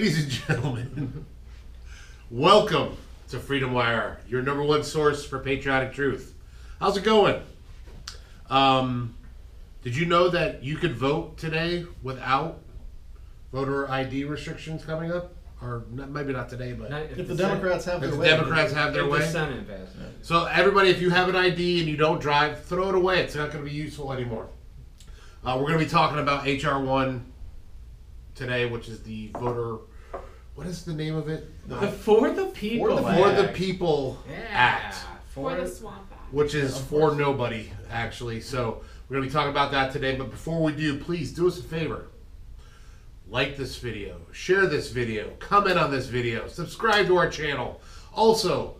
Ladies and gentlemen, welcome to Freedom Wire, your number one source for patriotic truth. How's it going? Did you know that you could vote today without voter ID restrictions coming up? Or not, maybe not today, but if the Democrats have their way. If the Democrats have their way. So everybody, if you have an ID and you don't drive, throw it away. It's not going to be useful anymore. We're going to be talking about H.R. 1 today, which is the voter... What is the name of it? The For the People Act. For the People Act. For the Swamp Act. Which is for nobody, actually. So we're going to be talking about that today. But before we do, please do us a favor. Like this video, share this video, comment on this video, subscribe to our channel. Also,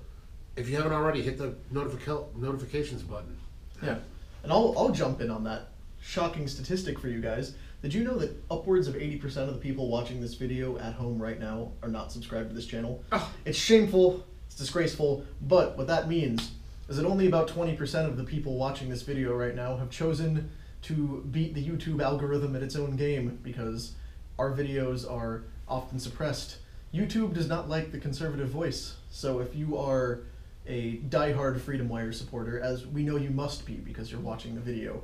if you haven't already, hit the notifications button. Yeah, and I'll jump in on that shocking statistic for you guys. Did you know that upwards of 80% of the people watching this video at home right now are not subscribed to this channel? Oh. It's shameful, it's disgraceful, but what that means is that only about 20% of the people watching this video right now have chosen to beat the YouTube algorithm at its own game, because our videos are often suppressed. YouTube does not like the conservative voice, so if you are a diehard Freedom Wire supporter, as we know you must be because you're watching the video,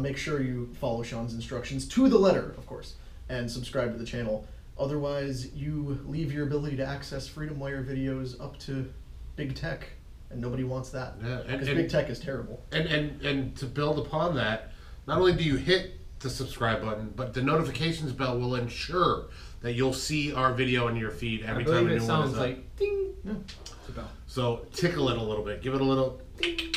make sure you follow Sean's instructions to the letter, of course, and subscribe to the channel. Otherwise, you leave your ability to access Freedom Wire videos up to big tech, and nobody wants that, because big tech is terrible. And to build upon that, not only do you hit the subscribe button, but the notifications bell will ensure that you'll see our video in your feed every time a new one is up. Sounds like ding. Yeah. It's a bell. So tickle it a little bit, give it a little ding. Yeah.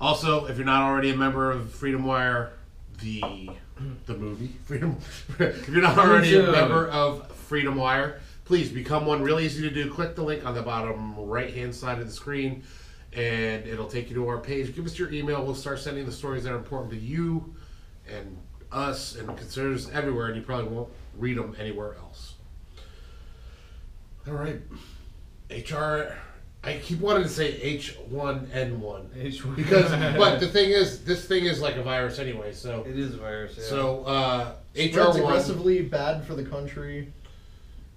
Also, if you're not already a member of Freedom Wire, the movie Freedom, if you're not already a member of Freedom Wire, please become one. Really easy to do. Click the link on the bottom right hand side of the screen, and it'll take you to our page. Give us your email. We'll start sending the stories that are important to you and us and conservatives everywhere, and you probably won't read them anywhere else. All right, HR. I keep wanting to say H1N1. H1. Because, but the thing is, this thing is like a virus anyway. So it is a virus. Yeah. So HR1, it's aggressively bad for the country,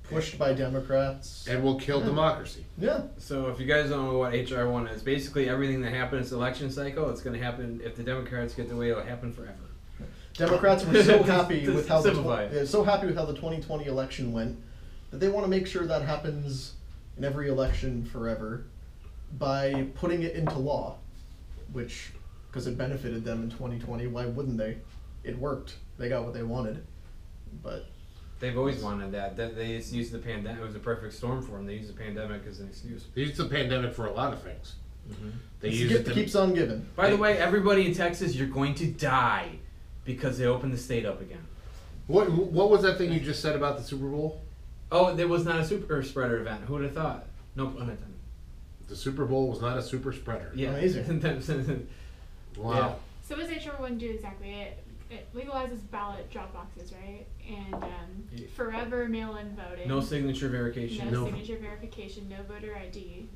pushed by Democrats, and will kill democracy. Yeah. So if you guys don't know what HR1 is, basically everything that happens election cycle, it's going to happen if the Democrats get their way. It'll happen forever. Democrats were so happy with how the 2020 election went that they want to make sure that happens in every election forever by putting it into law, which, because it benefited them in 2020, why wouldn't they? It worked. They got what they wanted, but they've always wanted that. They just used the pandemic. It was a perfect storm for them. They used the pandemic as an excuse. They used the pandemic for a lot of things. Mm-hmm. They used it keeps on giving. By the way, everybody in Texas, you're going to die. Because they opened the state up again. What was that thing you just said about the Super Bowl? Oh, there was not a super spreader event. Who would have thought? No pun intended. The Super Bowl was not a super spreader. Yeah. Amazing. Wow. Yeah. So what does HR1 do exactly? It legalizes ballot drop boxes, right? And forever mail-in voting. No signature verification. No signature verification. No voter ID.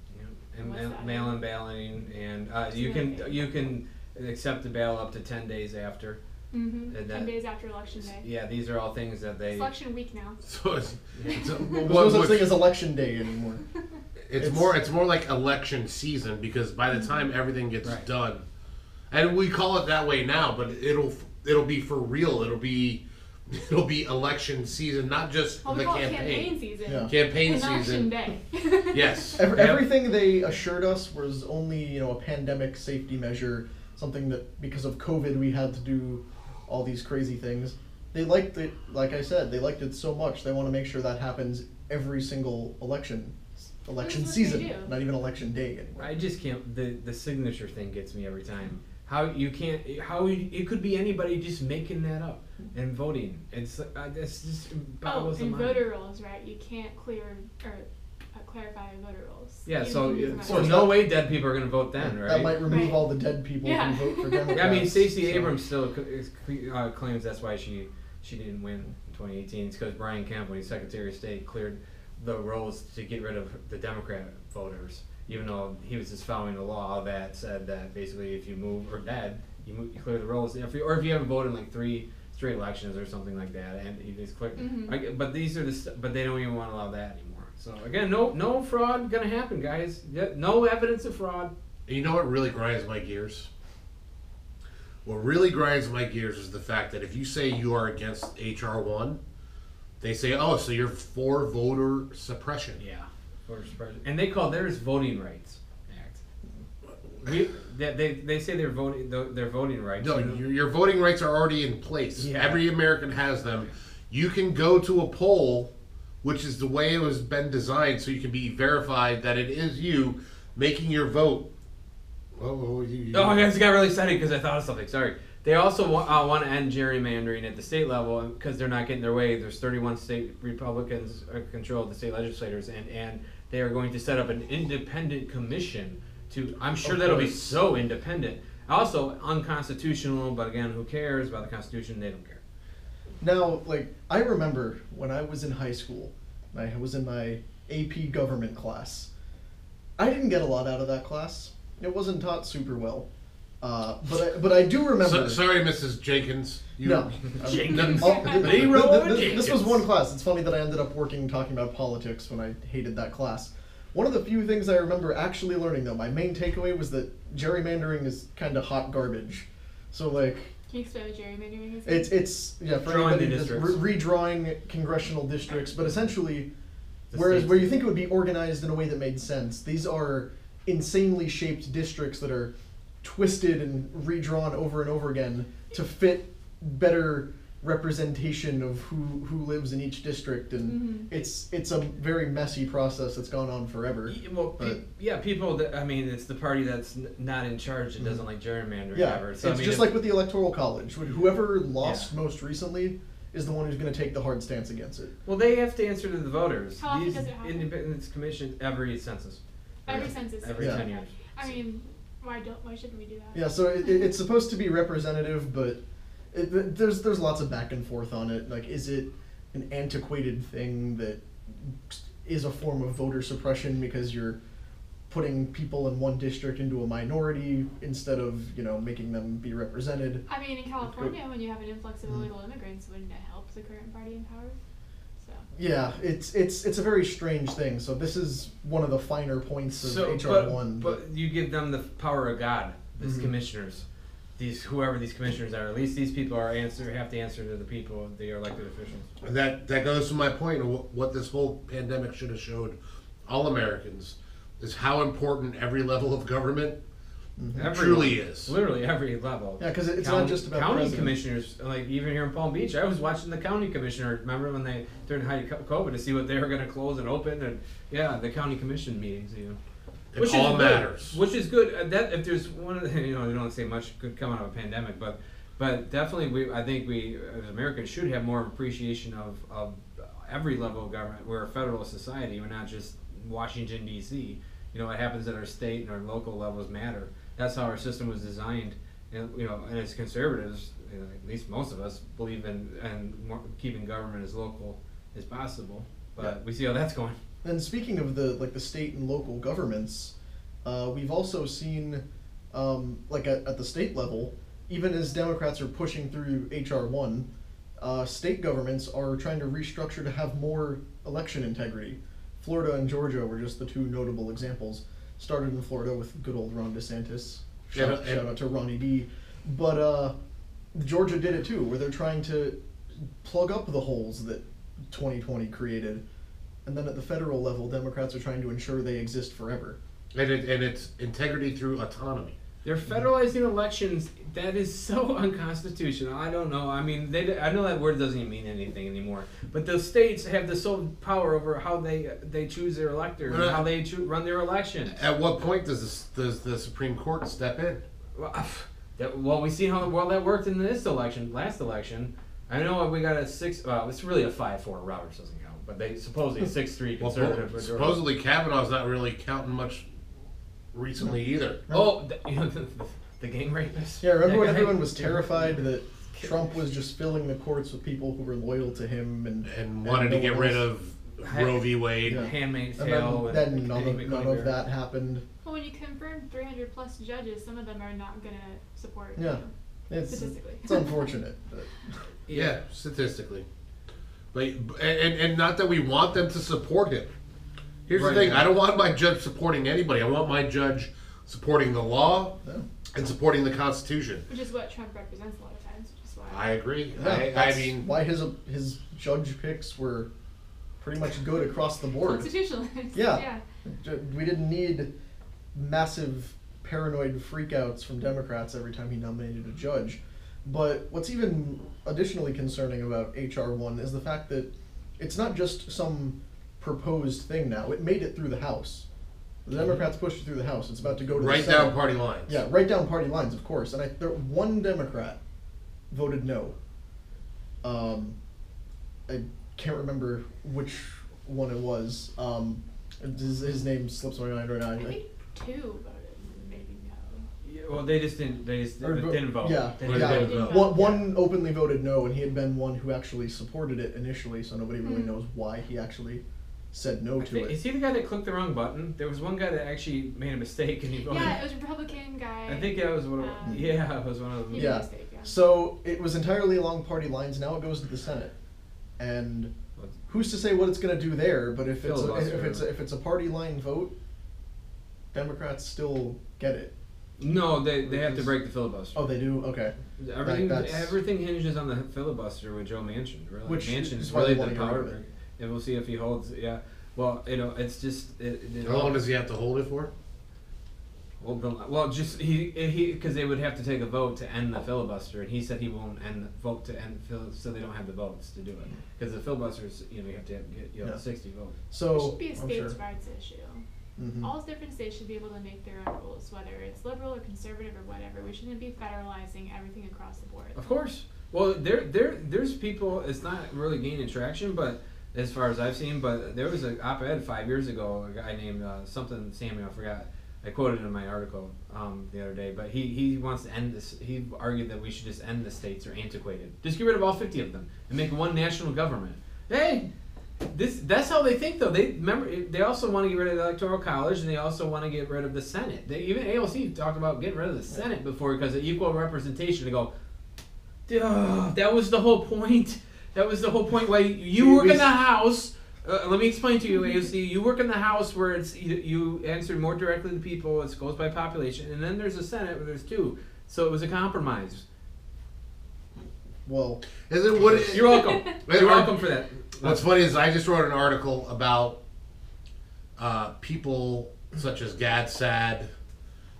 Yeah. And mail-in balloting. And you can accept the ballot up to 10 days after. Mm-hmm. And 10 days after election day. Yeah, these are all things that they. It's election week now. So there's no such thing as election day anymore. It's more like election season, because by the time everything gets done, and we call it that way now, but it'll be for real. It'll be election season, not just the campaign season. Yeah. Campaign season. Election day. Yes. Everything they assured us was only a pandemic safety measure, something that because of COVID we had to do. All these crazy things. They liked it, like I said, they liked it so much, they want to make sure that happens every single election season, not even election day anymore. I just can't, the signature thing gets me every time. It could be anybody just making that up and voting. It's just boggles the mind. And voter rolls, right? You can't clarify voter rolls. Yeah, so no way dead people are going to vote then, right? That might remove all the dead people who vote for Democrats. I mean, Stacey Abrams still claims that's why she didn't win in 2018. It's because Brian Kemp, when he was Secretary of State, cleared the rolls to get rid of the Democrat voters, even though he was just following a law that said that basically if you move or dead, you clear the rolls. Or if you haven't voted in like three three elections or something like that, and he's quick. Mm-hmm. But these are but they don't even want to allow that anymore. So again, no fraud gonna happen, guys. No evidence of fraud. You know what really grinds my gears? What really grinds my gears is the fact that if you say you are against H.R. 1, they say, oh, so you're for voter suppression. Yeah, voter suppression. And they call theirs Voting Rights Act. They say they're voting rights. No, your voting rights are already in place. Yeah. Every American has them. You can go to a poll, which is the way it has been designed, so you can be verified that it is you making your vote. Oh, I just got really excited because I thought of something. Sorry. They also want to end gerrymandering at the state level because they're not getting their way. There's 31 state Republicans control the state legislators, and they are going to set up an independent commission to. I'm sure that'll be so independent. Also unconstitutional, but again, who cares about the Constitution? They don't care. Now, like, I remember when I was in high school, and I was in my AP government class. I didn't get a lot out of that class. It wasn't taught super well, but I do remember. Sorry, Mrs. Jenkins. Jenkins. This was one class. It's funny that I ended up talking about politics when I hated that class. One of the few things I remember actually learning, though, my main takeaway was that gerrymandering is kind of hot garbage. So like. Can you explain what gerrymandering is? It's yeah, for anybody that's redrawing congressional districts, but essentially, where you think it would be organized in a way that made sense, these are insanely shaped districts that are twisted and redrawn over and over again to fit better representation of who lives in each district, and it's a very messy process that's gone on forever. Well, people that, I mean, it's the party that's not in charge that doesn't like gerrymandering ever. So, just like with the Electoral College, whoever lost most recently is the one who's going to take the hard stance against it. Well, they have to answer to the voters. How often does it happen? Independence Commission, every census. Every census. Every 10 years. I mean, why shouldn't we do that? Yeah, so it's supposed to be representative, but there's lots of back and forth on it. Like, is it an antiquated thing that is a form of voter suppression because you're putting people in one district into a minority instead of, making them be represented? I mean, in California, when you have an influx of illegal immigrants, wouldn't it help the current party in power? Yeah, it's a very strange thing. So this is one of the finer points of HR1. But you give them the power of God, these commissioners, whoever these commissioners are. At least these people have to answer to the people, the elected officials. And that goes to my point. What this whole pandemic should have showed all Americans is how important every level of government truly is. Literally every level. Yeah, because it's not just about county commissioners. Like, even here in Palm Beach, I was watching the county commissioner. Remember when during high COVID, to see what they were going to close and open, and the county commission meetings. It all matters. Which is good. That if there's one of the, they don't say much could come out of a pandemic, but definitely I think we as Americans should have more appreciation of every level of government. We're a federal society. We're not just Washington D.C. What happens at our state and our local levels matter. That's how our system was designed, and and as conservatives, at least most of us believe in keeping government as local as possible. But we see how that's going. And speaking of the state and local governments, we've also seen at the state level, even as Democrats are pushing through HR1, state governments are trying to restructure to have more election integrity. Florida and Georgia were just the two notable examples. Started in Florida with good old Ron DeSantis. Shout out to Ronnie D. But Georgia did it too, where they're trying to plug up the holes that 2020 created. And then at the federal level, Democrats are trying to ensure they exist forever. And it's integrity through autonomy. They're federalizing elections. That is so unconstitutional. I don't know. I mean, I know that word doesn't even mean anything anymore. But the states have the sole power over how they choose their electors and how they run their elections. At what point does the Supreme Court step in? Well, we see how well that worked in this election, last election. I know we got a 6. It's really a 5-4. Roberts doesn't count, but they supposedly 6-3 conservative. Well, supposedly Kavanaugh's not really counting much. Recently, either. Oh, the gang rapists. Yeah, remember when everyone was terrified that Trump was just filling the courts with people who were loyal to him and wanted to get rid of Roe v. Wade, Handmaid's Tale, and then none of that happened. Well, when you confirm 300 plus judges, some of them are not going to support. Yeah, statistically, it's unfortunate. But. Yeah, statistically. Like, and not that we want them to support him. Here's the thing. I don't want my judge supporting anybody. I want my judge supporting the law and supporting the Constitution. Which is what Trump represents a lot of times. Which is why I agree. Yeah, I mean, why his judge picks were pretty much good across the board. Constitutionalist. Yeah. We didn't need massive paranoid freakouts from Democrats every time he nominated a judge. But what's even additionally concerning about H.R. 1 is the fact that it's not just some proposed thing now. It made it through the House. The Democrats pushed it through the House. It's about to go to the Senate. Right down party lines. Yeah, right down party lines, of course. And one Democrat voted no. I can't remember which one it was. His name slips my mind right now. I think two voted maybe no. Yeah, well, they just didn't. They didn't vote. Yeah, One openly voted no, and he had been one who actually supported it initially, so nobody really knows why he actually said no to it. Is he the guy that clicked the wrong button? There was one guy that actually made a mistake and he voted. Yeah, it was a Republican guy. I think that was one of them. Yeah, it was one of them. Yeah. So it was entirely along party lines. Now it goes to the Senate, and who's to say what it's going to do there? But if it's a party line vote, Democrats still get it. No, they have to break the filibuster. Oh, they do? Okay. Everything hinges on the filibuster with Joe Manchin. Really, Manchin is really the power breaker. And we'll see if he holds it. Yeah. Well, you know, it's just... How long does he have to hold it for? Well, just... Because they would have to take a vote to end the filibuster, and he said he won't vote to end the filibuster, so they don't have the votes to do it. Because the filibuster is, you know, you have to get 60 votes. So, it should be a states' rights issue. Mm-hmm. All different states should be able to make their own rules, whether it's liberal or conservative or whatever. We shouldn't be federalizing everything across the board. Of course. Well, there's people... It's not really gaining traction, but... As far as I've seen, but there was an op-ed 5 years ago, a guy named something Samuel, I forgot, I quoted in my article the other day, but he wants to end this, he argued that we should just end the states, are antiquated. Just get rid of all 50 of them and make one national government. Hey, that's how they think though. They also want to get rid of the Electoral College, and they also want to get rid of the Senate. Even AOC talked about getting rid of the Senate before because of equal representation. They go, duh, that was the whole point. That was the whole point. Why you work in the House? Let me explain to you, AOC. You work in the House where it's you answer more directly to people. It goes by population, and then there's the Senate where there's two. So it was a compromise. Well, you're welcome. You're welcome for that. What's funny is I just wrote an article about people such as Gad Sad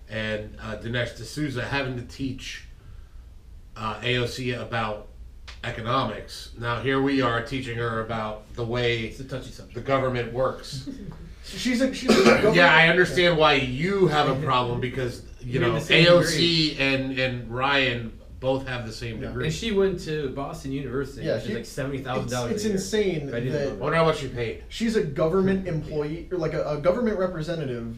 and Dinesh D'Souza having to teach AOC about economics. Now here we are teaching her about the way the government works. she's a government. Yeah, I understand why you have a problem because you know AOC degree. and Ryan both have the same degree. And she went to Boston University. Yeah, she's like $70,000. It's insane. I wonder how much she paid. She's a government employee, or like a government representative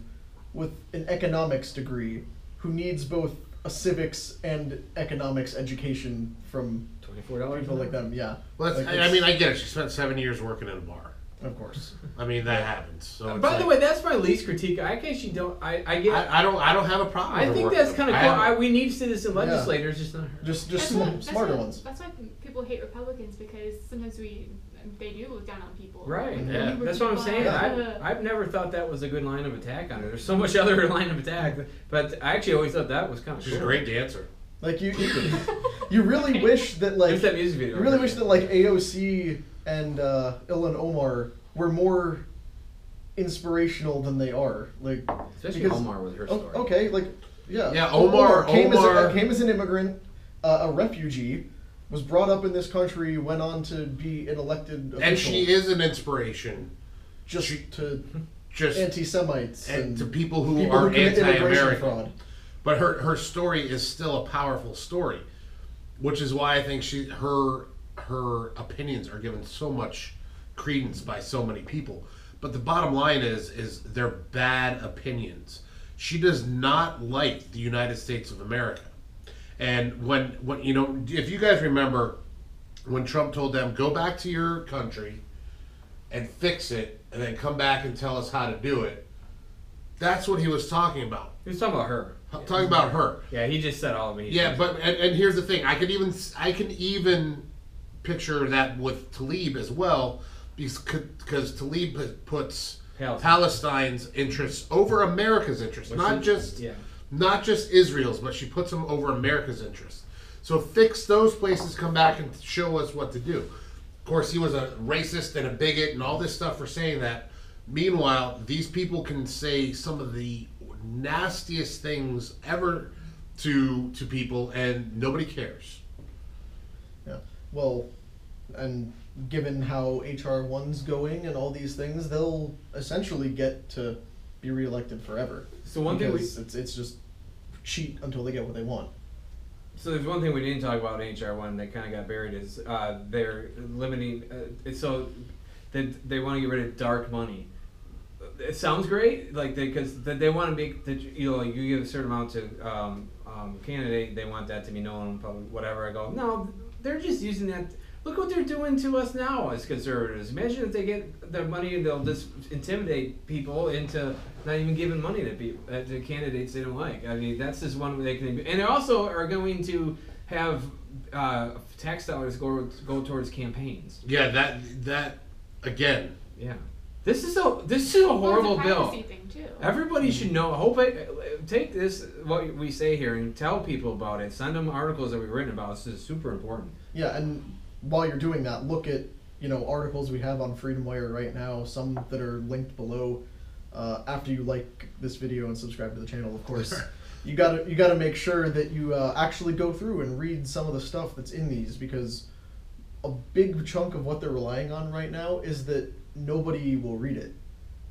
with an economics degree who needs both a civics and economics education from $24 people like them, yeah. Well, that's, like I mean, I get it. She spent 7 years working in a bar. Of course. I mean, that happens. So by the way, that's my least critique. I guess you don't. I get. I don't have a problem. I think that's kind of cool. We need citizen legislators, just not her. Just smarter ones. That's why people hate Republicans, because sometimes they do look down on people. Right. Yeah. That's what I'm saying. I've never thought that was a good line of attack on her. There's so much other line of attack, but I actually always thought that was kind of. She's a great dancer. Like you really wish that like that music video, you really wish that like AOC and Ilhan Omar were more inspirational than they are. Like especially Omar with her story. Okay, like yeah. Omar came as an immigrant, a refugee, was brought up in this country, went on to be an elected official. And she is an inspiration. Just to anti-Semites and to people who are anti-American. But her story is still a powerful story, which is why I think her opinions are given so much credence by so many people. But the bottom line is they're bad opinions. She does not like the United States of America. And when you know, if you guys remember when Trump told them, go back to your country and fix it and then come back and tell us how to do it, that's what he was talking about. He was talking about her. Talking about her. Yeah, he just said all of it. Yeah, but and here's the thing. I can even picture that with Tlaib as well, because Tlaib puts Palestine's interests over America's interests, not just Israel's, but she puts them over America's interests. So fix those places, come back and show us what to do. Of course, he was a racist and a bigot and all this stuff for saying that. Meanwhile, these people can say some of the nastiest things ever to people, and nobody cares. Yeah. Well, and given how H.R. 1's going and all these things, they'll essentially get to be reelected forever. So one thing it's just cheat until they get what they want. So there's one thing we didn't talk about in H.R. 1 that kind of got buried is they're limiting. So they want to get rid of dark money. It sounds great, like because they want to make like you give a certain amount to candidate, they want that to be known, probably whatever. I go, no, they're just using that. Look what they're doing to us now as conservatives. Imagine if they get their money, they'll just intimidate people into not even giving money to candidates they don't like. I mean, that's just one way they can do. And they also are going to have tax dollars go towards campaigns. Yeah, that again. Yeah, this is a horrible bill. Thing too. Everybody should know. Take this what we say here and tell people about it. Send them articles that we've written about. This is super important. Yeah, and while you're doing that, look at, articles we have on Freedom Wire right now, some that are linked below after you like this video and subscribe to the channel, of course. You gotta make sure that you actually go through and read some of the stuff that's in these, because a big chunk of what they're relying on right now is that nobody will read it,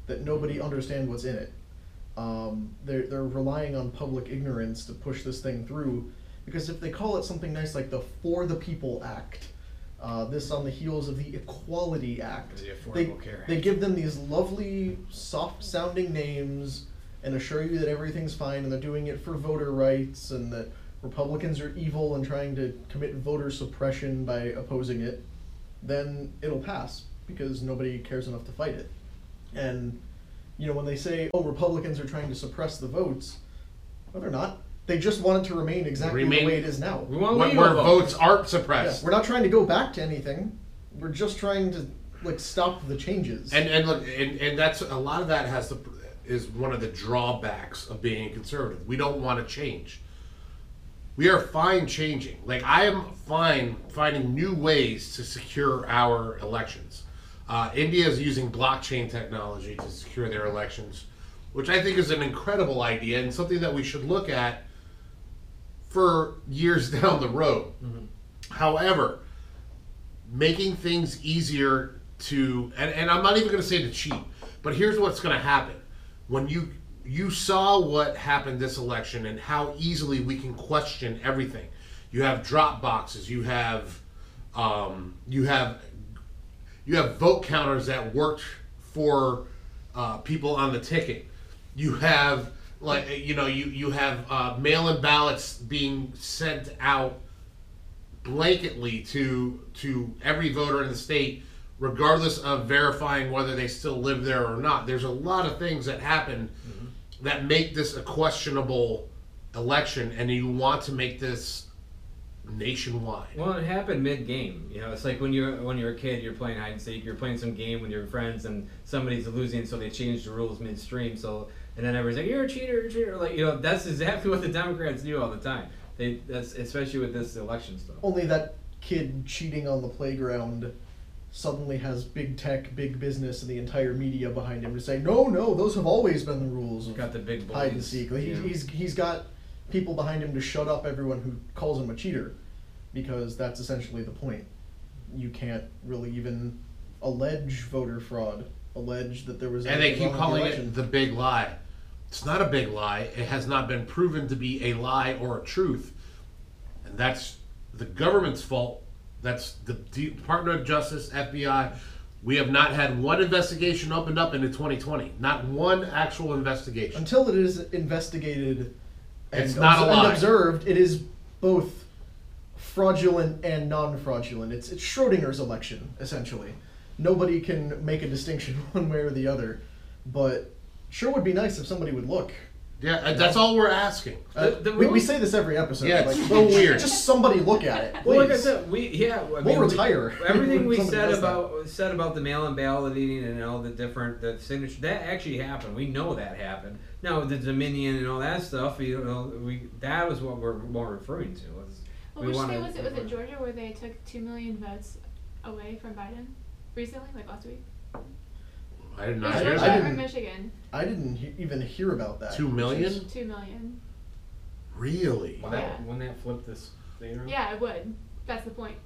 that nobody understands what's in it. They're relying on public ignorance to push this thing through, because if they call it something nice like the For the People Act, this on the heels of the Equality Act. The Affordable Care Act. They give them these lovely, soft-sounding names and assure you that everything's fine and they're doing it for voter rights and that Republicans are evil and trying to commit voter suppression by opposing it. Then it'll pass because nobody cares enough to fight it. And, when they say, oh, Republicans are trying to suppress the votes, well, they're not. They just wanted to remain exactly the way it is now. We want where votes aren't suppressed. Yeah, we're not trying to go back to anything. We're just trying to stop the changes. And look, and that's a lot of that is one of the drawbacks of being a conservative. We don't want to change. We are fine changing. Like, I am fine finding new ways to secure our elections. India is using blockchain technology to secure their elections, which I think is an incredible idea and something that we should look at for years down the road. Mm-hmm. However, making things easier to, and I'm not even going to say to cheat, but here's what's going to happen. When you saw what happened this election and how easily we can question everything. You have drop boxes. You have vote counters that worked for people on the ticket. You have. You have mail-in ballots being sent out blanketly to every voter in the state, regardless of verifying whether they still live there or not. There's a lot of things that happen mm-hmm. that make this a questionable election, and you want to make this nationwide. Well, it happened mid-game. It's like when you're a kid, you're playing hide and seek, you're playing some game with your friends, and somebody's losing, so they change the rules midstream. And then everyone's like, "You're a cheater, you're a cheater." Like, that's exactly what the Democrats do all the time. That's especially with this election stuff. Only that kid cheating on the playground suddenly has big tech, big business, and the entire media behind him to say, "No, those have always been the rules." He's got the big boys. Hide and seek. Like, he's got people behind him to shut up everyone who calls him a cheater, because that's essentially the point. You can't really even allege voter fraud, allege that there was. And they keep calling it the big lie. It's not a big lie. It has not been proven to be a lie or a truth. And that's the government's fault. That's the Department of Justice, FBI. We have not had one investigation opened up into 2020. Not one actual investigation. Until it is investigated and observed, it is both fraudulent and non-fraudulent. It's Schrodinger's election, essentially. Nobody can make a distinction one way or the other, but sure would be nice if somebody would look Yeah, that's all we're asking. We say this every episode. Yeah, it's like, so weird. Just somebody look at it, please. Well, like I said, we'll retire. Everything we said about the mail-in ballot eating and all the signature, that actually happened. We know that happened. Now, the Dominion and all that stuff, that was what we're more referring to. Which state was it? Was it Georgia where they took 2 million votes away from Biden recently, like last week? I did not hear that. From Michigan. I didn't even hear about that. 2 million? 2 million. Really? Wow. Yeah. Wouldn't that flip this thing around? Yeah, it would. That's the point.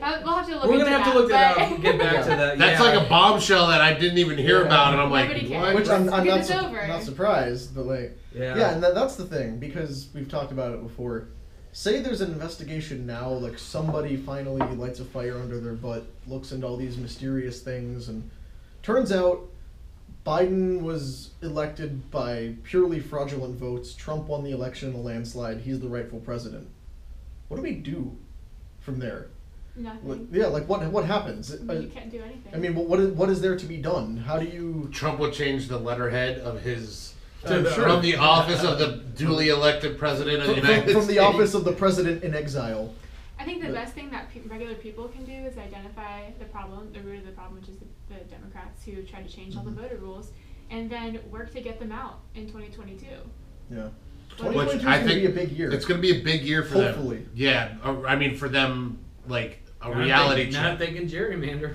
We'll have to look. We're gonna have to look that up and get back to that. That's like a bombshell that I didn't even hear about, and I'm like, what? Which I'm not surprised, but like, yeah, and that's the thing because we've talked about it before. Say there's an investigation now, like somebody finally lights a fire under their butt, looks into all these mysterious things, and turns out Biden was elected by purely fraudulent votes. Trump won the election in a landslide. He's the rightful president. What do we do from there? Nothing. What happens? You can't do anything. I mean, what is there to be done? How do you... Trump will change the letterhead of his... From the office of the duly elected president of the United States. From the office of the president in exile. I think the best thing that regular people can do is identify the problem, the root of the problem, which is the Democrats who tried to change all the voter rules, and then work to get them out in 2022. Yeah. Which I think it's going to be a big year. It's going to be a big year for them. Hopefully. Yeah. I mean, for them, like, reality check. Not thinking gerrymander.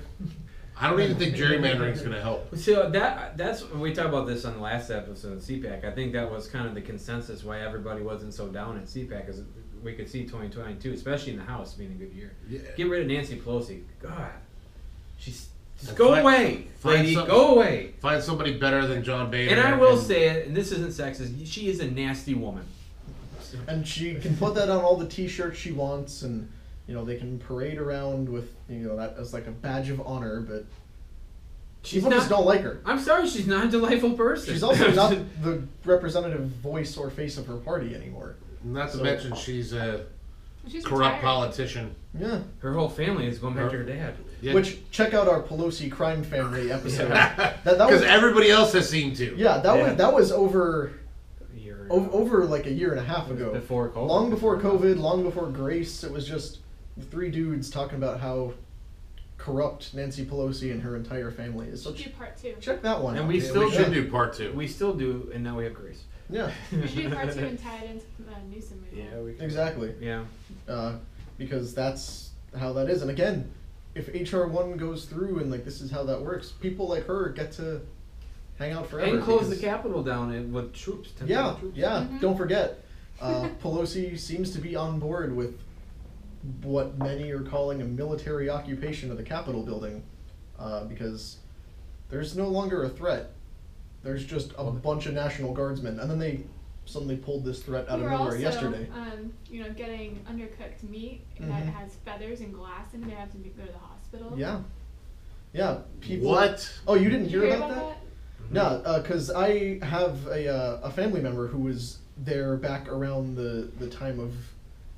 I don't even think gerrymandering is going to help. So that's we talked about this on the last episode of CPAC. I think that was kind of the consensus why everybody wasn't so down at CPAC is we could see 2022, especially in the House, being a good year. Yeah. Get rid of Nancy Pelosi. God, she's go away. Find somebody better than John Boehner. And I will say it, and this isn't sexist. She is a nasty woman, and she can put that on all the T-shirts she wants and. You know, they can parade around with, that as like a badge of honor, but people just don't like her. I'm sorry, she's not a delightful person. She's also not the representative voice or face of her party anymore. Not to mention she's a corrupt politician. Yeah. Her whole family is going back to her dad. Yeah. Which, check out our Pelosi crime family episode. Because everybody else has seemed to. Yeah, that was over... Over like a year and a half ago. Before COVID. Long before COVID, long before Grace, it was just... three dudes talking about how corrupt Nancy Pelosi and her entire family is. So do part two. Check that one. And we still should do part two. We still do, and now we have Grace. Yeah. We should do part two and tie it into the Newsom movie. Yeah, exactly. Yeah. Because that's how that is. And again, if H.R. 1 goes through and like this is how that works, people like her get to hang out forever. And close the Capitol down with troops. Troops. Yeah. Mm-hmm. Don't forget, Pelosi seems to be on board with what many are calling a military occupation of the Capitol building, because there's no longer a threat. There's just a bunch of National Guardsmen, and then they suddenly pulled this threat out of nowhere yesterday. Getting undercooked meat that has feathers and glass in it. They have to go to the hospital. Yeah, yeah. People. What? Oh, you didn't hear about that? No, because I have a family member who was there back around the time of.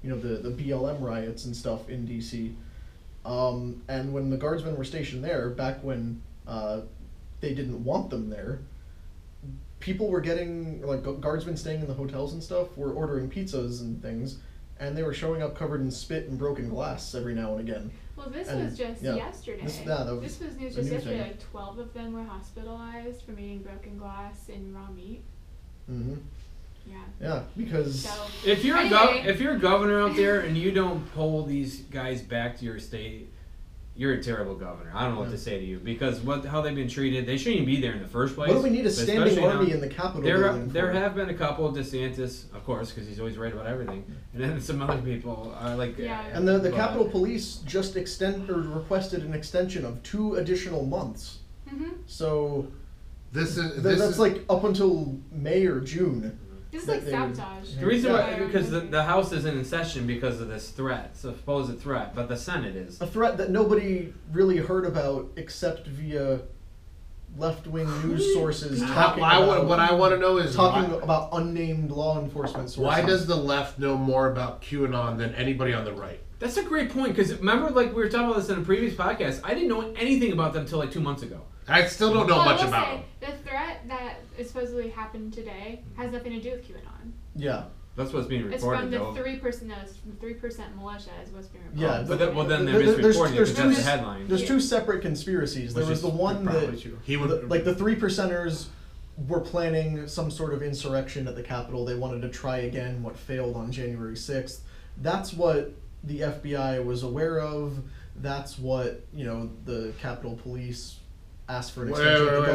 The BLM riots and stuff in D.C. And when the Guardsmen were stationed there, back when they didn't want them there, people were getting, Guardsmen staying in the hotels and stuff were ordering pizzas and things, and they were showing up covered in spit and broken glass every now and again. Well, this was just yesterday. This was news just yesterday. 12 of them were hospitalized from eating broken glass and raw meat. Mm-hmm. Yeah. Yeah, because if you're a governor out there and you don't pull these guys back to your state, you're a terrible governor. I don't know what to say to you because how they've been treated, they shouldn't even be there in the first place. What do we need a standing army in the Capitol? There have been a couple of DeSantis, of course, because he's always right about everything, and then some other people And the Capitol Police just requested an extension of 2 additional months. Mm-hmm. So that's like up until May or June. This is sabotage. The reason why, because the House isn't in session because of this threat, supposed threat, but the Senate is. A threat that nobody really heard about except via left-wing news sources talking about unnamed law enforcement sources. Why does the left know more about QAnon than anybody on the right? That's a great point, because remember we were talking about this in a previous podcast, I didn't know anything about them until 2 months ago. I still don't know much about them. The threat that is supposedly happened today has nothing to do with QAnon. Yeah. That's what's being reported, though. It's from the 3%, no, it's from the 3% militia is what's being reported. Yeah, but that, well, then they're misreporting it because that's the headline. There's two separate conspiracies. There was the one that, like, the 3%ers were planning some sort of insurrection at the Capitol. They wanted to try again what failed on January 6th. That's what the FBI was aware of. That's what, you know, the Capitol Police asked for an extension of the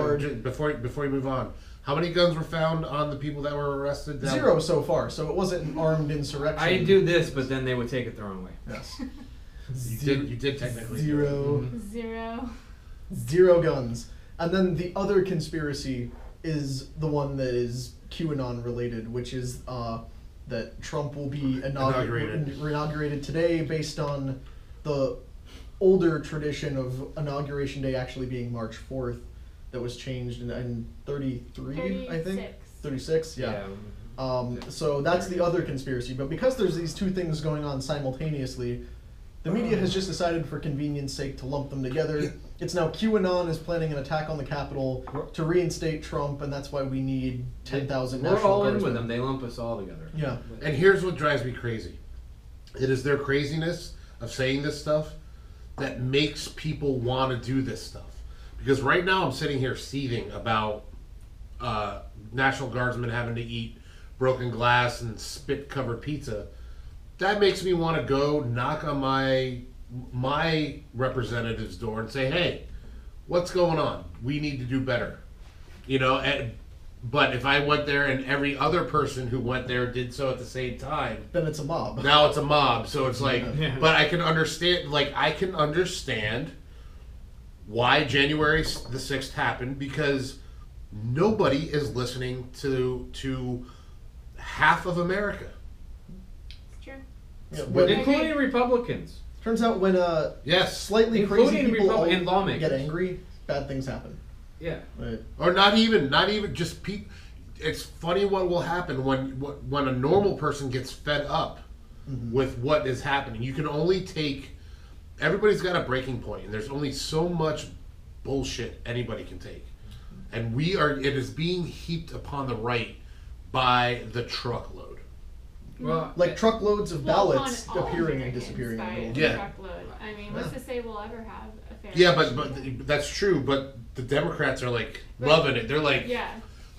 guard. Before you move on. How many guns were found on the people that were arrested? That Zero so far, so it wasn't an armed insurrection. I do this, but then they would take it their own way. Yes. you did technically. Zero guns. And then the other conspiracy is the one that is QAnon related, which is that Trump will be inaugurated today based on the older tradition of Inauguration Day actually being March 4th. That was changed in 33, I think. 36, yeah. So that's the other conspiracy. But because there's these two things going on simultaneously, the media has just decided for convenience sake to lump them together. Yeah. It's now QAnon is planning an attack on the Capitol to reinstate Trump, and that's why we need 10,000 national guardsmen. We're all in with them. They lump us all together. Yeah. And here's what drives me crazy. It is their craziness of saying this stuff that makes people want to do this stuff. Because right now I'm sitting here seething about National Guardsmen having to eat broken glass and spit-covered pizza. That makes me want to go knock on my representative's door and say, hey, what's going on? We need to do better. You know, but if I went there and every other person who went there did so at the same time, then it's a mob. Now it's a mob. So it's like, but I can understand why January the 6th happened, because nobody is listening to half of America. It's true. Yeah, including Republicans. Turns out when slightly crazy people get angry, bad things happen. Yeah. Right. Or not even just people. It's funny what will happen when a normal person gets fed up with what is happening. You can only take... Everybody's got a breaking point, and there's only so much bullshit anybody can take. And it is being heaped upon the right by the truckload. Well, like truckloads of ballots appearing and disappearing. Truckload. I mean, what's to say we'll ever have a fair election? but that's true, but the Democrats are loving it. They're like,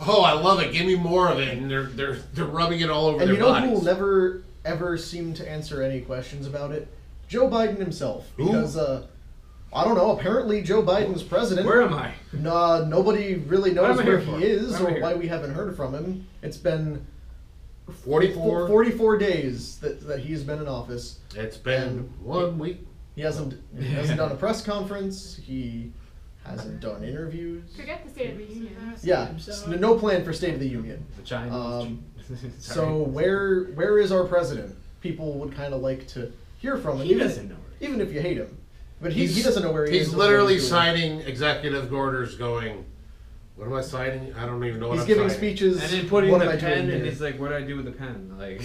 oh, I love it, give me more of it, and they're rubbing it all over their bodies. And you know who will never, ever seem to answer any questions about it? Joe Biden himself, because I don't know. Apparently, Joe Biden's president. Where am I? Nobody really knows where he is or why we haven't heard from him. It's been 44 days that he's been in office. It's been 1 week. He hasn't done a press conference. He hasn't done interviews. Forget the State of the Union. Yeah, no plan for State of the Union. The Chinese. So where is our president? People would kind of like to hear from him. He doesn't know it. Even if you hate him. But he doesn't know where he is. He's literally signing executive orders going, what am I signing? I don't even know what I'm signing. He's giving speeches. And then putting the pen, and he's like, what do I do with the pen? Like,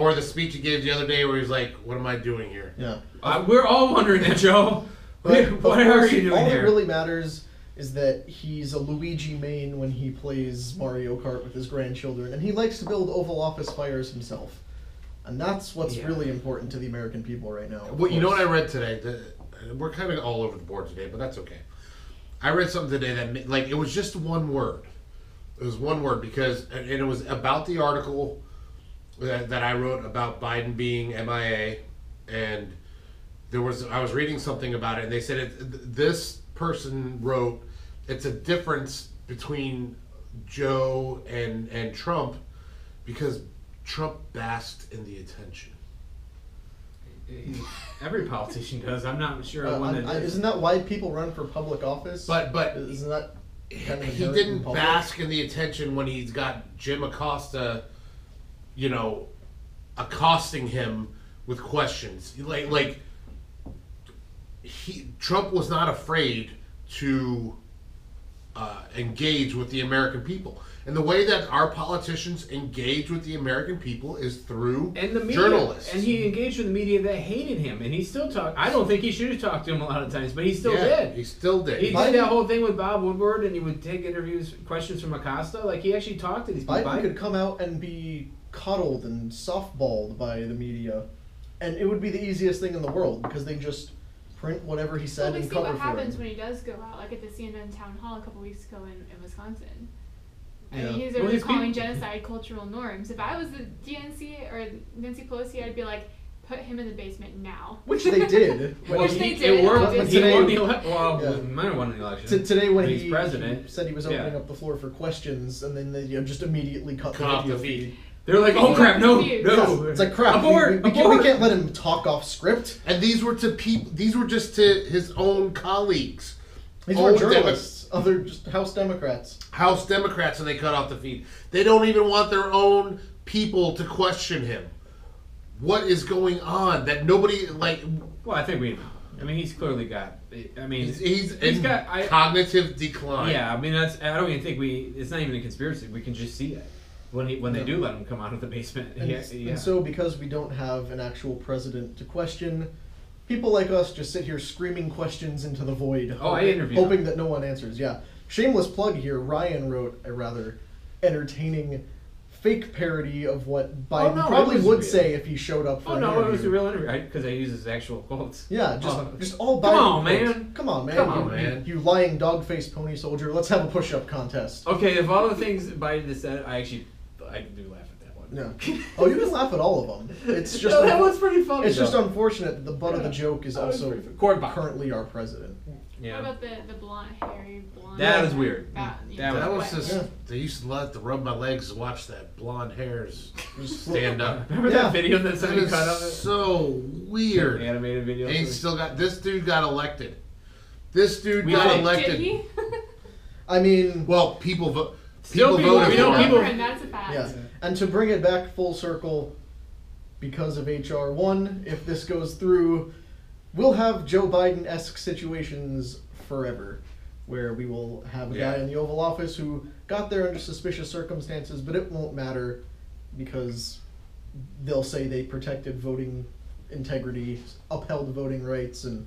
or the speech he gave the other day where he's like, what am I doing here? Yeah. We're all wondering that, Joe. What are you doing here? All that really matters is that he's a Luigi main when he plays Mario Kart with his grandchildren. And he likes to build Oval Office fires himself. And that's what's really important to the American people right now. Well, you know what I read today? We're kind of all over the board today, but that's okay. I read something today that, it was just one word. It was one word because, and it was about the article that I wrote about Biden being MIA, and I was reading something about it, and they said this person wrote, it's a difference between Joe and Trump because Trump basked in the attention. Every politician does. I'm not sure. Isn't that why people run for public office? But isn't that kind of he didn't bask in the attention when he's got Jim Acosta, you know, accosting him with questions. Trump was not afraid to engage with the American people. And the way that our politicians engage with the American people is through and the media, journalists. And he engaged with the media that hated him, and he still talked. I don't think he should have talked to him a lot of times, but he still did. He still did. He did that whole thing with Bob Woodward, and he would take interviews, questions from Acosta. Like, he actually talked to these people. Biden could come out and be coddled and softballed by the media, and it would be the easiest thing in the world, because they just print whatever he said and cover for it. We see what happens when he does go out, like at the CNN town hall a couple weeks ago in Wisconsin. Yeah. I mean, he's already calling genocide cultural norms. If I was the DNC or Nancy Pelosi, I'd be like, put him in the basement now. Which they did. Which they did. It worked. He won the election. Well, yeah. Minor won the election. Today when he's president, he said he was opening up the floor for questions, and then they just immediately cut the feed. They're like, oh crap, no. It's like, crap, we can't let him talk off script. And these were just to his own colleagues. These were journalists, other just House Democrats. House Democrats, and they cut off the feed. They don't even want their own people to question him. What is going on? That nobody, like... Well, I think we... I mean, he's clearly got... I mean... He's got... cognitive decline. Yeah, I mean, that's... I don't even think we... It's not even a conspiracy. We can just see it. When they do let him come out of the basement. And so because we don't have an actual president to question, people like us just sit here screaming questions into the void. Oh, hoping that no one answers, yeah. Shameless plug here, Ryan wrote a rather entertaining fake parody of what Biden probably would say if he showed up for an interview. Oh, no, it was a real interview, because I use his actual quotes. Yeah, just all Biden quotes. Come on, man. You lying dog-faced pony soldier. Let's have a push-up contest. Okay, of all the things Biden has said, I do laugh at that one. Yeah. Oh, you can laugh at all of them. It's just that one's pretty funny. It's just unfortunate that the butt of the joke is also currently our president. Yeah. What about the blonde, hairy blonde? That was weird. That was just. They used to love to rub my legs and watch that blonde hairs stand up. Remember that video that somebody cut of it? So weird. The animated video. And this dude got elected. Did he? I mean, well, people vote. Still people voted for him. That's a fact. Yeah. And to bring it back full circle, because of H.R. 1, if this goes through, we'll have Joe Biden-esque situations forever, where we will have a guy in the Oval Office who got there under suspicious circumstances, but it won't matter because they'll say they protected voting integrity, upheld voting rights, and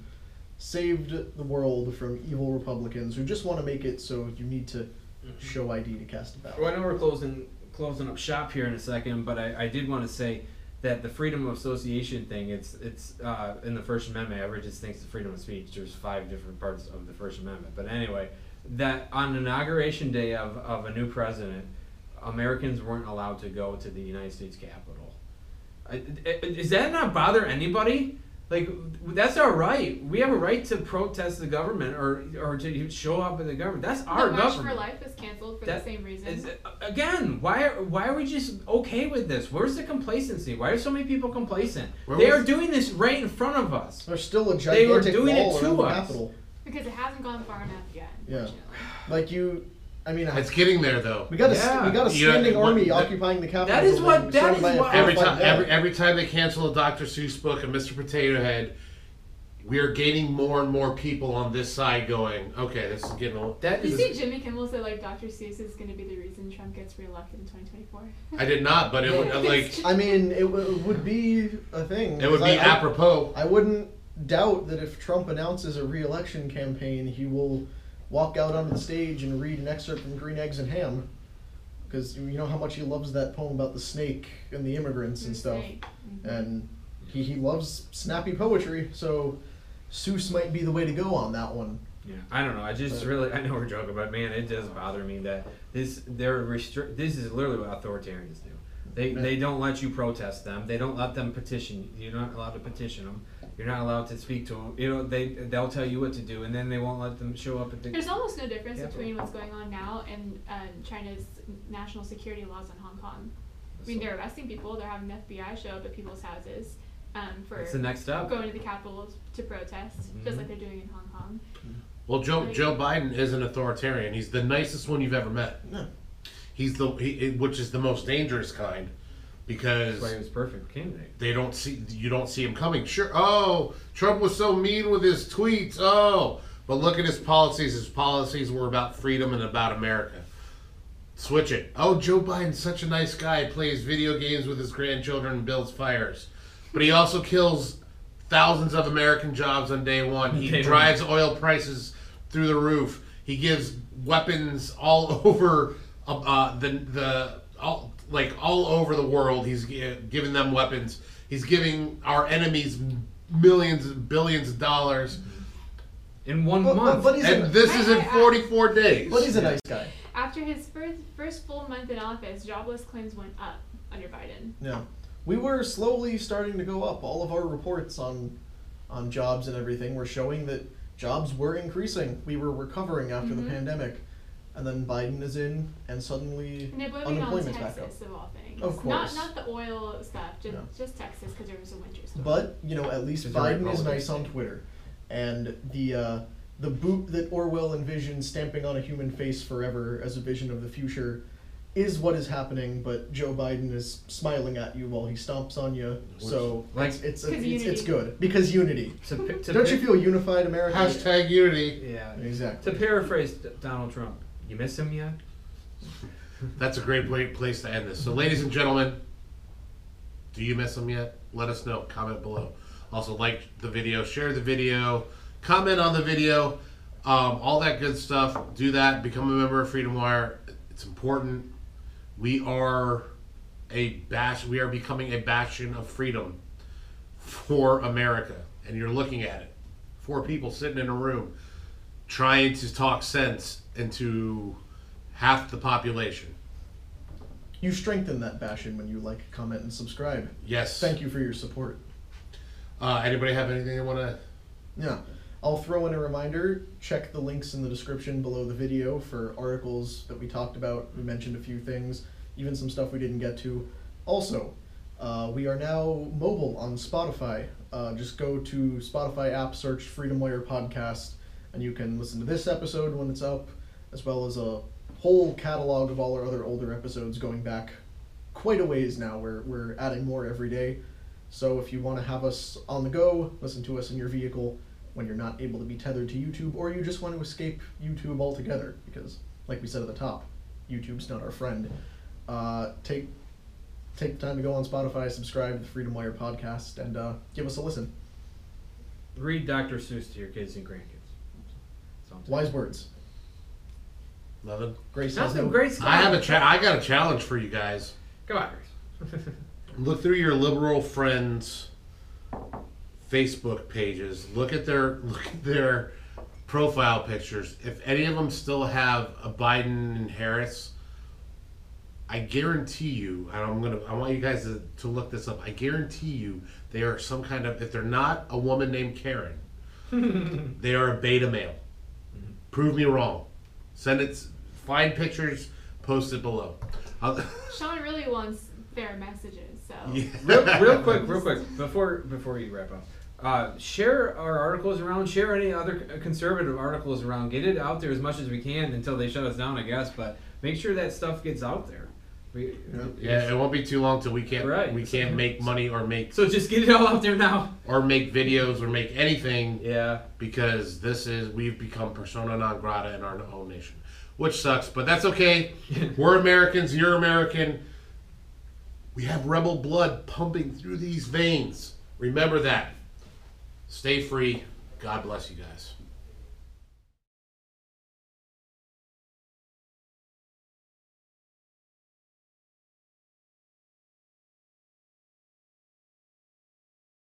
saved the world from evil Republicans who just want to make it so you need to show ID to cast a ballot. Well, I know we're closing up shop here in a second, but I did want to say that the freedom of association thing, it's in the First Amendment, everyone just thinks the freedom of speech. There's 5 different parts of the First Amendment. But anyway, that on inauguration day of a new president, Americans weren't allowed to go to the United States Capitol. Does that not bother anybody? Like, that's our right. We have a right to protest the government or to show up at the government. That's our government. The March for Life is canceled for the same reason. Again, why are we just okay with this? Where's the complacency? Why are so many people complacent? They are doing this right in front of us. There's still a gigantic wall. They are doing it to us. Because it hasn't gone far enough yet, unfortunately. Yeah. Like you... I mean, it's getting there though. We got a standing army occupying the Capitol. Every time they cancel a Dr. Seuss book and Mr. Potato Head, we are gaining more and more people on this side going, okay, this is getting old. Did you see Jimmy Kimmel say like Dr. Seuss is going to be the reason Trump gets reelected in 2024? I did not, but it would would be a thing. It would be apropos. I wouldn't doubt that if Trump announces a re-election campaign, he will walk out onto the stage and read an excerpt from Green Eggs and Ham, because you know how much he loves that poem about the snake and the immigrants and stuff. Mm-hmm. And he loves snappy poetry, so Seuss might be the way to go on that one. Yeah, I don't know. I know we're joking, but man, it does bother me that this is literally what authoritarians do. They don't let you protest them. They don't let them petition. You're not allowed to petition them. You're not allowed to speak to them. You know, they'll tell you what to do, and then they won't let them show up at the... There's almost no difference between what's going on now and China's national security laws in Hong Kong. I mean, they're arresting people. They're having the FBI show up at people's houses for the next step. Going to the Capitol to protest, just like they're doing in Hong Kong. Well, Joe Biden is an authoritarian. He's the nicest one you've ever met. Yeah. Which is the most dangerous kind. Because that's why he was perfect candidate. You don't see him coming. Sure. Oh, Trump was so mean with his tweets. Oh, But look at his policies. His policies were about freedom and about America. Switch it. Oh, Joe Biden's such a nice guy. Plays video games with his grandchildren and builds fires. But he also kills thousands of American jobs on day one. He drives oil prices through the roof. He gives weapons all over all over the world. He's giving them weapons. He's giving our enemies millions and billions of dollars in one month. But this is in 44 days. But he's a nice guy. After his first full month in office, jobless claims went up under Biden. Yeah. We were slowly starting to go up. All of our reports on jobs and everything were showing that jobs were increasing. We were recovering after the pandemic. And then Biden is in, and suddenly unemployment's back up. Of all things. Of course. Not the oil stuff, just Texas, because there was a winter storm. But, at least Biden is nice on Twitter. And the boot that Orwell envisioned stamping on a human face forever as a vision of the future is what is happening, but Joe Biden is smiling at you while he stomps on you. So it's good because unity. Don't you feel unified, America? Hashtag unity. Yeah, exactly. To paraphrase Donald Trump, you miss him yet? That's a great place to end this. So, ladies and gentlemen, do you miss him yet? Let us know. Comment below. Also, like the video, share the video, comment on the video, all that good stuff. Do that. Become a member of Freedom Wire. It's important. We are becoming a bastion of freedom for America, and you're looking at it. 4 people sitting in a room trying to talk sense into half the population. You strengthen that bastion when you like, comment, and subscribe. Yes. Thank you for your support. Anybody have anything they want to? Yeah. I'll throw in a reminder, check the links in the description below the video for articles that we talked about. We mentioned a few things, even some stuff we didn't get to. Also, we are now mobile on Spotify. Just go to Spotify app, search Freedom Wire Podcast, and you can listen to this episode when it's up, as well as a whole catalog of all our other older episodes going back quite a ways now. We're adding more every day. So if you want to have us on the go, listen to us in your vehicle, when you're not able to be tethered to YouTube, or you just want to escape YouTube altogether, because, like we said at the top, YouTube's not our friend. Take the time to go on Spotify, subscribe to the Freedom Wire Podcast, and give us a listen. Read Dr. Seuss to your kids and grandkids. Wise words. Nothing. Grace. Nothing. Grace. I got a challenge for you guys. Go on, Grace. Look through your liberal friends' Facebook pages, look at their profile pictures. If any of them still have a Biden and Harris, I guarantee you, and I want you guys to look this up. I guarantee you they are some kind of, if they're not a woman named Karen, they are a beta male. Prove me wrong. Find pictures, post it below. Sean really wants their messages. So yeah. real quick before you wrap up, share our articles around, share any other conservative articles around, get it out there as much as we can until they shut us down, I guess, but make sure that stuff gets out there. It won't be too long till we can't make money or make, so just get it all out there now, or make videos or make anything, because we've become persona non grata in our own nation, which sucks, but that's okay. We're Americans, you're American. We have rebel blood pumping through these veins. Remember that. Stay free. God bless you guys.